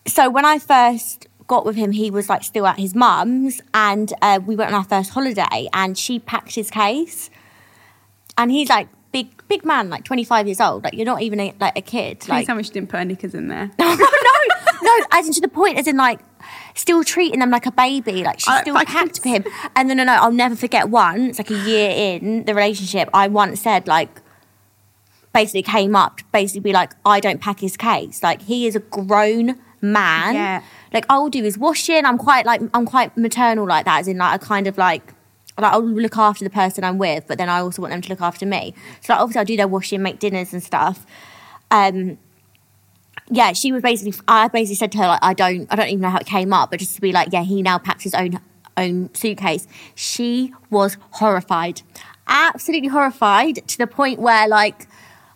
So when I first got with him, he was like still at his mum's, and uh, we went on our first holiday, and she packed his case, and he's like big, big man, like twenty-five years old. Like, you're not even a, like a kid. Please like, tell me she didn't put her knickers in there. no, no, as in to the point, as in like. Still treating them like a baby, like she still packed for him. And then, no, no, I'll never forget once, like a year in the relationship, I once said, like, basically came up to basically be like, I don't pack his case. Like, he is a grown man. Yeah. Like, I'll do his washing. I'm quite, like, I'm quite maternal like that, as in, like, I kind of, like, like, I'll look after the person I'm with, but then I also want them to look after me. So, like, obviously, I'll do their washing, make dinners and stuff. Um... Yeah, she was basically, I basically said to her, like, I don't, I don't even know how it came up, but just to be like, yeah, he now packs his own own suitcase. She was horrified. Absolutely horrified, to the point where, like,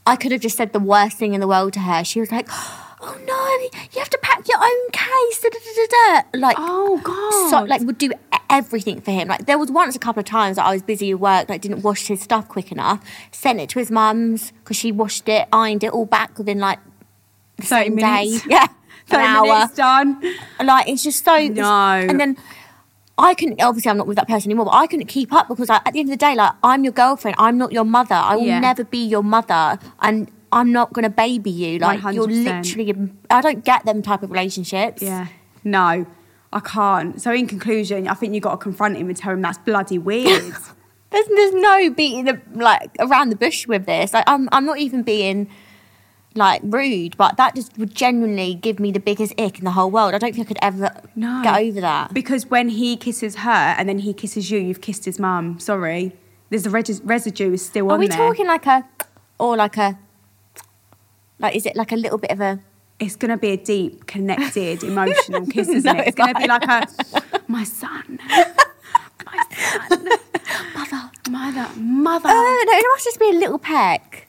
I could have just said the worst thing in the world to her. She was like, oh, no, you have to pack your own case, da, da, da, da. Like, oh, God. So, like, would do everything for him. Like, there was once a couple of times that I was busy at work, like, didn't wash his stuff quick enough, sent it to his mum's, because she washed it, ironed it all back within, like, thirty minutes. Day. Yeah. thirty minutes done. Like, it's just so... No. And then I couldn't... Obviously, I'm not with that person anymore, but I couldn't keep up because, like, at the end of the day, like, I'm your girlfriend. I'm not your mother. I will yeah. never be your mother. And I'm not going to baby you. Like, one hundred percent. You're literally... I don't get them type of relationships. Yeah. No, I can't. So, in conclusion, I think you've got to confront him and tell him that's bloody weird. there's, there's no beating, the, like, around the bush with this. Like, I'm, I'm not even being... like, rude, but that just would genuinely give me the biggest ick in the whole world. I don't think I could ever no, get over that. Because when he kisses her and then he kisses you, you've kissed his mum. Sorry. There's a res- residue is still Are on there. Are we talking like a... Or like a... Like, is it like a little bit of a... It's going to be a deep, connected, emotional kiss, isn't no, it? It's going to be like a... My son. My son. Mother. Mother. Mother. Uh, no, it must just be a little peck.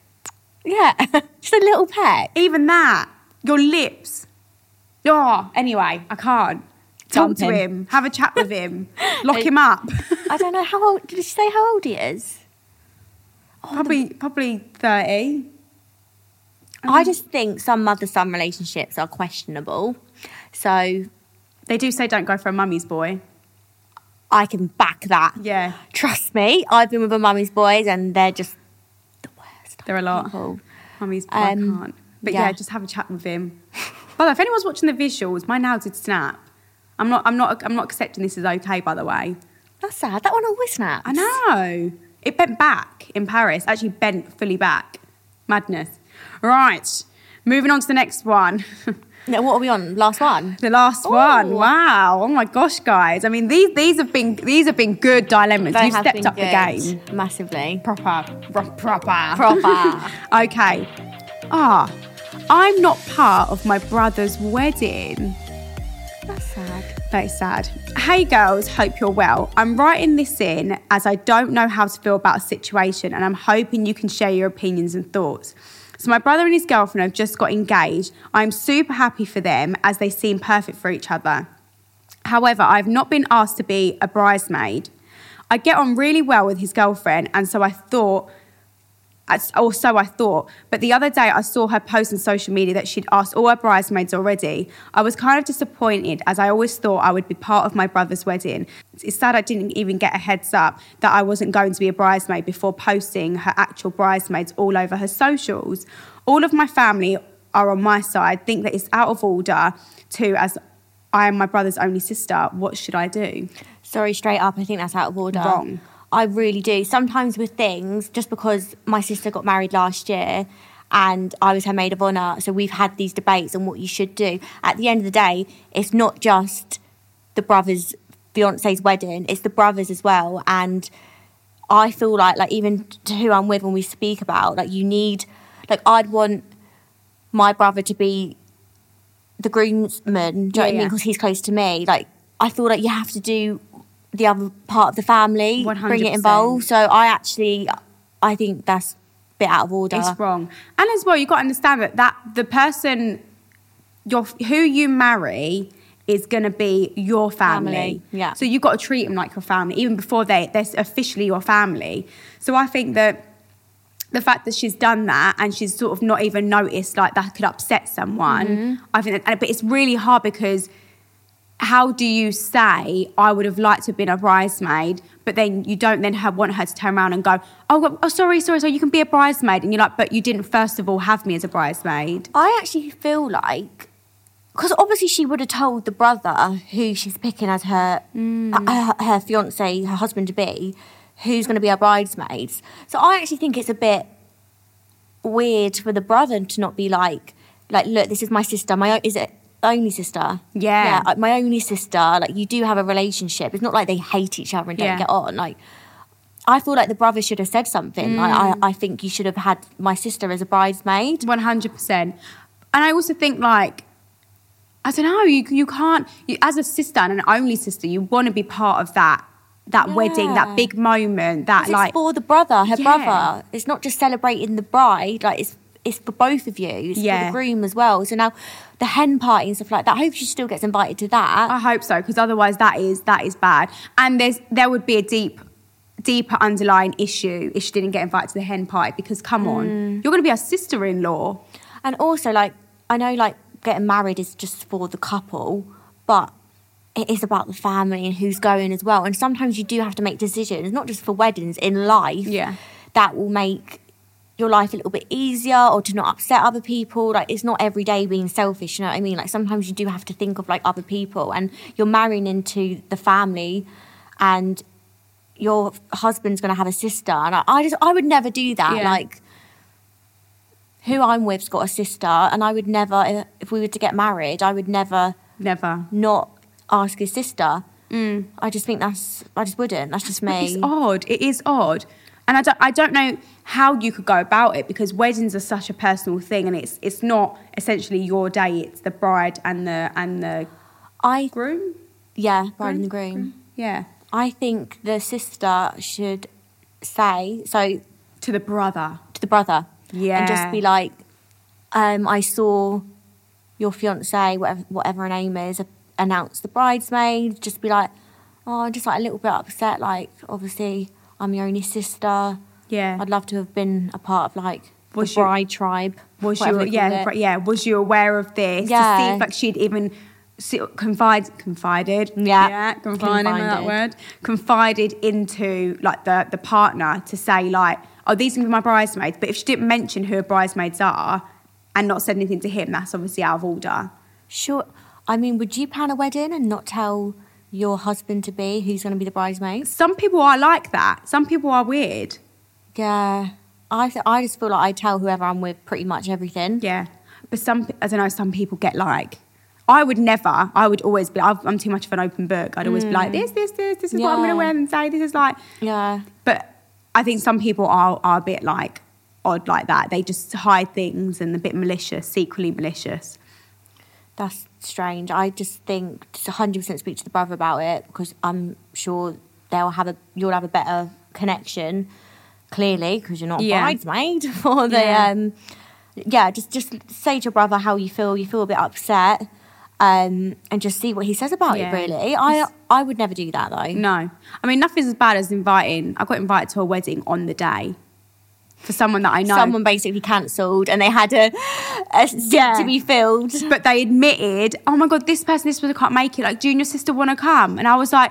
Yeah, just a little peck. Even that, your lips. Oh, anyway, I can't. Talk to him. Have a chat with him. Lock him up. I don't know how old. Did she say how old he is? Oh, probably, the... probably thirty. Um, I just think some mother-son relationships are questionable. So they do say don't go for a mummy's boy. I can back that. Yeah, trust me. I've been with a mummy's boys, and they're just. There are a lot. People. Mummy's, well, um, I can't. But yeah. yeah, just have a chat with him. By the way, if anyone's watching the visuals, my nail did snap. I'm not. I'm not. I'm not accepting this is okay. By the way, that's sad. That one always snaps. I know. It bent back in Paris. Actually, bent fully back. Madness. Right. Moving on to the next one. Now, what are we on? Last one. The last Ooh. one. Wow. Oh my gosh, guys. I mean, these these have been these have been good dilemmas. They You've stepped up good. the game massively. Proper, pro- proper, proper. Okay. Ah, oh, I'm not part of my brother's wedding. That's sad. That is sad. Hey girls, hope you're well. I'm writing this in as I don't know how to feel about a situation, and I'm hoping you can share your opinions and thoughts. So my brother and his girlfriend have just got engaged. I'm super happy for them as they seem perfect for each other. However, I've not been asked to be a bridesmaid. I get on really well with his girlfriend, and so I thought, or so I thought, but the other day I saw her post on social media that she'd asked all her bridesmaids already. I was kind of disappointed as I always thought I would be part of my brother's wedding. It's sad I didn't even get a heads up that I wasn't going to be a bridesmaid before posting her actual bridesmaids all over her socials. All of my family are on my side, think that it's out of order too, as I am my brother's only sister. What should I do? Sorry, straight up, I think that's out of order. Wrong. I really do. Sometimes with things, just because my sister got married last year and I was her maid of honour, so we've had these debates on what you should do. At the end of the day, it's not just the brother's fiance's wedding, it's the brother's as well. And I feel like, like even to who I'm with when we speak about, like you need, like I'd want my brother to be the groomsman, do you yeah, know what yeah. I mean? Because he's close to me. Like, I feel like you have to do the other part of the family, one hundred percent. Bring it involved. So I actually, I think that's a bit out of order. It's wrong. And as well, you've got to understand that, that the person, your who you marry... is going to be your family. family. Yeah. So you've got to treat them like your family, even before they, they're officially your family. So I think that the fact that she's done that and she's sort of not even noticed, like, that could upset someone, mm-hmm. I think that, but it's really hard because how do you say, I would have liked to have been a bridesmaid, but then you don't then have, want her to turn around and go, oh, oh, sorry, sorry, sorry, you can be a bridesmaid. And you're like, but you didn't, first of all, have me as a bridesmaid. I actually feel like... because obviously she would have told the brother who she's picking as her mm. her, her fiancé, her husband-to-be, who's going to be her bridesmaids. So I actually think it's a bit weird for the brother to not be like, like, look, this is my sister, my is it only sister? Yeah. yeah. My only sister. Like, you do have a relationship. It's not like they hate each other and don't yeah. get on. Like, I feel like the brother should have said something. Mm. Like, I, I think you should have had my sister as a bridesmaid. one hundred percent. And I also think, like, I don't know, you you can't, you, as a sister and an only sister, you want to be part of that that yeah. wedding, that big moment, that, like... it's for the brother, her yeah. brother. It's not just celebrating the bride, like, it's it's for both of you. It's yeah. for the groom as well. So now the hen party and stuff like that, I hope she still gets invited to that. I hope so, because otherwise that is that is bad. And there's there would be a deep, deeper underlying issue if she didn't get invited to the hen party, because, come mm. on, you're going to be her sister-in-law. And also, like, I know, like, getting married is just for the couple, but it is about the family and who's going as well. And sometimes you do have to make decisions, not just for weddings, in life, yeah. that will make your life a little bit easier, or to not upset other people. Like, it's not every day being selfish, you know what I mean? Like, sometimes you do have to think of, like, other people, and you're marrying into the family, and your husband's going to have a sister. And I, I just, I would never do that. Yeah. Like, who I'm with's got a sister, and I would never, if we were to get married, I would never, never not ask his sister. Mm. I just think that's, I just wouldn't. That's just me. It's odd. It is odd. And I don't, I don't know how you could go about it, because weddings are such a personal thing, and it's it's not essentially your day. It's the bride and the and the I, groom. Yeah, bride groom? and the groom. groom. Yeah. I think the sister should say, so... To the brother. To the brother. Yeah. And just be like, um, I saw your fiancé, whatever, whatever her name is, announce the bridesmaid. Just be like, oh, I'm just like a little bit upset. Like, obviously, I'm your only sister. Yeah. I'd love to have been a part of, like, was the you, bride tribe. Was you, yeah, yeah. Was you aware of this? Yeah. To see if, like, she'd even confide, confided. Yeah. Yeah, confided, confided. That word. Confided into, like, the, the partner to say, like, oh, these are going to be my bridesmaids. But if she didn't mention who her bridesmaids are and not said anything to him, that's obviously out of order. Sure. I mean, would you plan a wedding and not tell your husband-to-be who's going to be the bridesmaid? Some people are like that. Some people are weird. Yeah. I th- I just feel like I tell whoever I'm with pretty much everything. Yeah. But some, I don't know, some people get like... I would never, I would always be, I'm too much of an open book. I'd always mm. be like, this, this, this, this is yeah. what I'm going to wear and say. This is like... Yeah. But... I think some people are, are a bit, like, odd like that. They just hide things and a bit malicious, secretly malicious. That's strange. I just think just one hundred percent speak to the brother about it, because I'm sure they'll have a you'll have a better connection, clearly, because you're not yeah. bridesmaid. Or the yeah. um, yeah, just just say to your brother how you feel. You feel a bit upset, um, and just see what he says about yeah. it. Really, I. I would never do that, though. No. I mean, nothing's as bad as inviting. I got invited to a wedding on the day for someone that I know. Someone basically cancelled and they had a, a seat yeah. to be filled. But they admitted, oh, my God, this person, this person can't make it. Like, do you and your sister want to come? And I was like,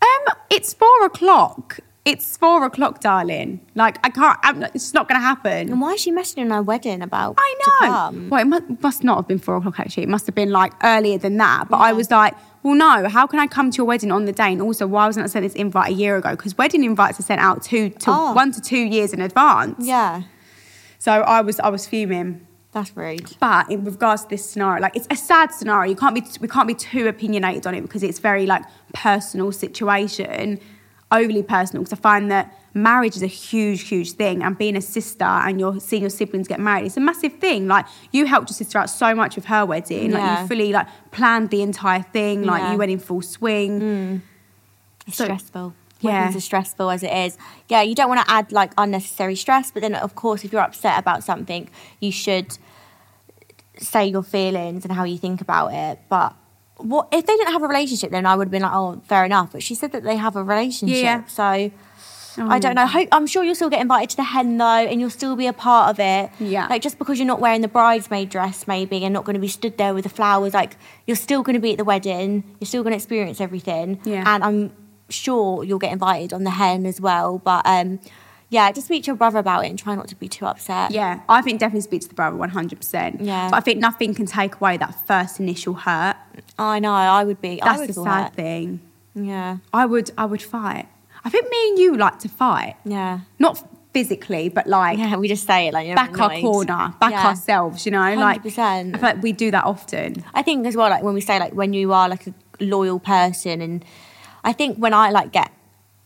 um, it's four o'clock. It's four o'clock, darling. Like, I can't, I'm, it's not going to happen. And why is she messaging her wedding about I know. To come? Well, it must, must not have been four o'clock, actually. It must have been, like, earlier than that. But yeah. I was like... well, no, how can I come to your wedding on the day? And also, why wasn't I sent this invite a year ago? Because wedding invites are sent out two to oh. one to two years in advance. Yeah. So I was I was fuming. That's rude. But in regards to this scenario, like, it's a sad scenario. You can't be we can't be too opinionated on it, because it's very, like, personal situation. overly personal, because I find that marriage is a huge, huge thing, and being a sister and you're seeing your siblings get married, it's a massive thing. Like, you helped your sister out so much with her wedding. Yeah. Like, you fully like planned the entire thing. Yeah. Like, you went in full swing. Mm. It's so stressful. Yeah. Weddings are stressful as it is. Yeah, you don't want to add like unnecessary stress, but then of course if you're upset about something, you should say your feelings and how you think about it. But what if they didn't have a relationship? Then I would have been like, oh, fair enough. But she said that they have a relationship, yeah. so. Oh. I don't know. Hope, I'm sure you'll still get invited to the hen, though, and you'll still be a part of it. Yeah. Like, just because you're not wearing the bridesmaid dress, maybe, and not going to be stood there with the flowers, like, you're still going to be at the wedding. You're still going to experience everything. Yeah. And I'm sure you'll get invited on the hen as well. But, um, yeah, just speak to your brother about it and try not to be too upset. Yeah, I think definitely speak to the brother one hundred percent. Yeah. But I think nothing can take away that first initial hurt. I know, I would be. That's I would the sad hurt. thing. Yeah. I would. I would fight. I think me and you like to fight. Yeah. Not physically, but like... Yeah, we just say it like... Back annoyed. Our corner, back yeah. ourselves, you know? one hundred percent. Like, I feel like we do that often. I think as well, like when we say like when you are like a loyal person, and I think when I like get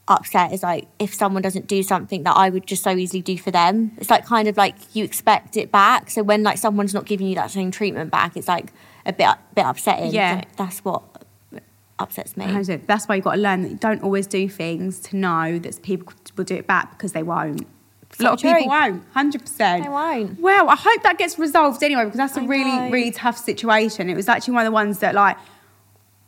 upset is like if someone doesn't do something that I would just so easily do for them. It's like kind of like you expect it back. So when like someone's not giving you that same treatment back, it's like a bit, bit upsetting. Yeah. Like, that's what... upsets me. That's why you've got to learn that you don't always do things to know that people will do it back, because they won't. So a lot of people won't, one hundred percent. They won't. Well, I hope that gets resolved anyway, because that's a I really, know. really tough situation. It was actually one of the ones that, like,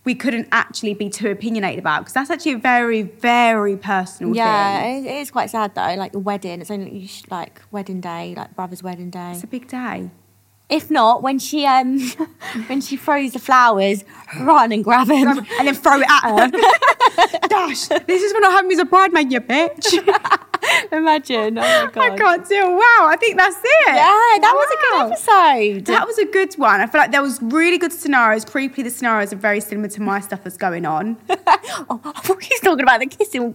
we couldn't actually be too opinionated about, because that's actually a very, very personal yeah, thing. Yeah, it is quite sad, though. Like, the wedding, it's only, you should, like, wedding day, like, brother's wedding day. It's a big day. If not, when she um, when she throws the flowers, run and grab him. And then throw it at her. Dash, this is when I have me as a bridesmaid, you bitch. Imagine. Oh, my God. I can't do it. Wow, I think that's it. Yeah, that wow. was a good episode. That was a good one. I feel like there was really good scenarios. Creepily, the scenarios are very similar to my stuff that's going on. Oh, I thought he was talking about the kissing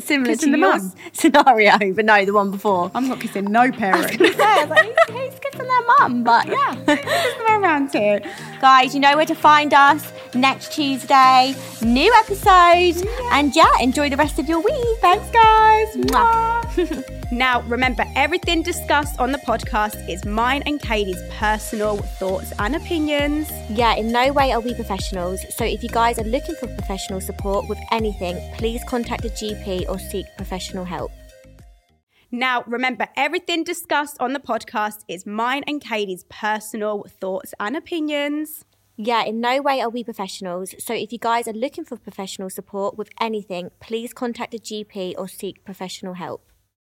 similar kissing to the your mum. Scenario, but no, the one before. I'm not kissing no parent. Yeah, like, who's, who's kissing their mum? But yeah, there's no around here. Guys, you know where to find us next Tuesday. New episode. Yeah. And yeah, enjoy the rest of your week. Thanks, guys. Mwah. Now, remember, everything discussed on the podcast is mine and Kady's personal thoughts and opinions. Yeah, in no way are we professionals. So if you guys are looking for professional support with anything, please contact a G P or seek professional help. Now, remember, everything discussed on the podcast is mine and Kady's personal thoughts and opinions. Yeah, in no way are we professionals. So if you guys are looking for professional support with anything, please contact a G P or seek professional help.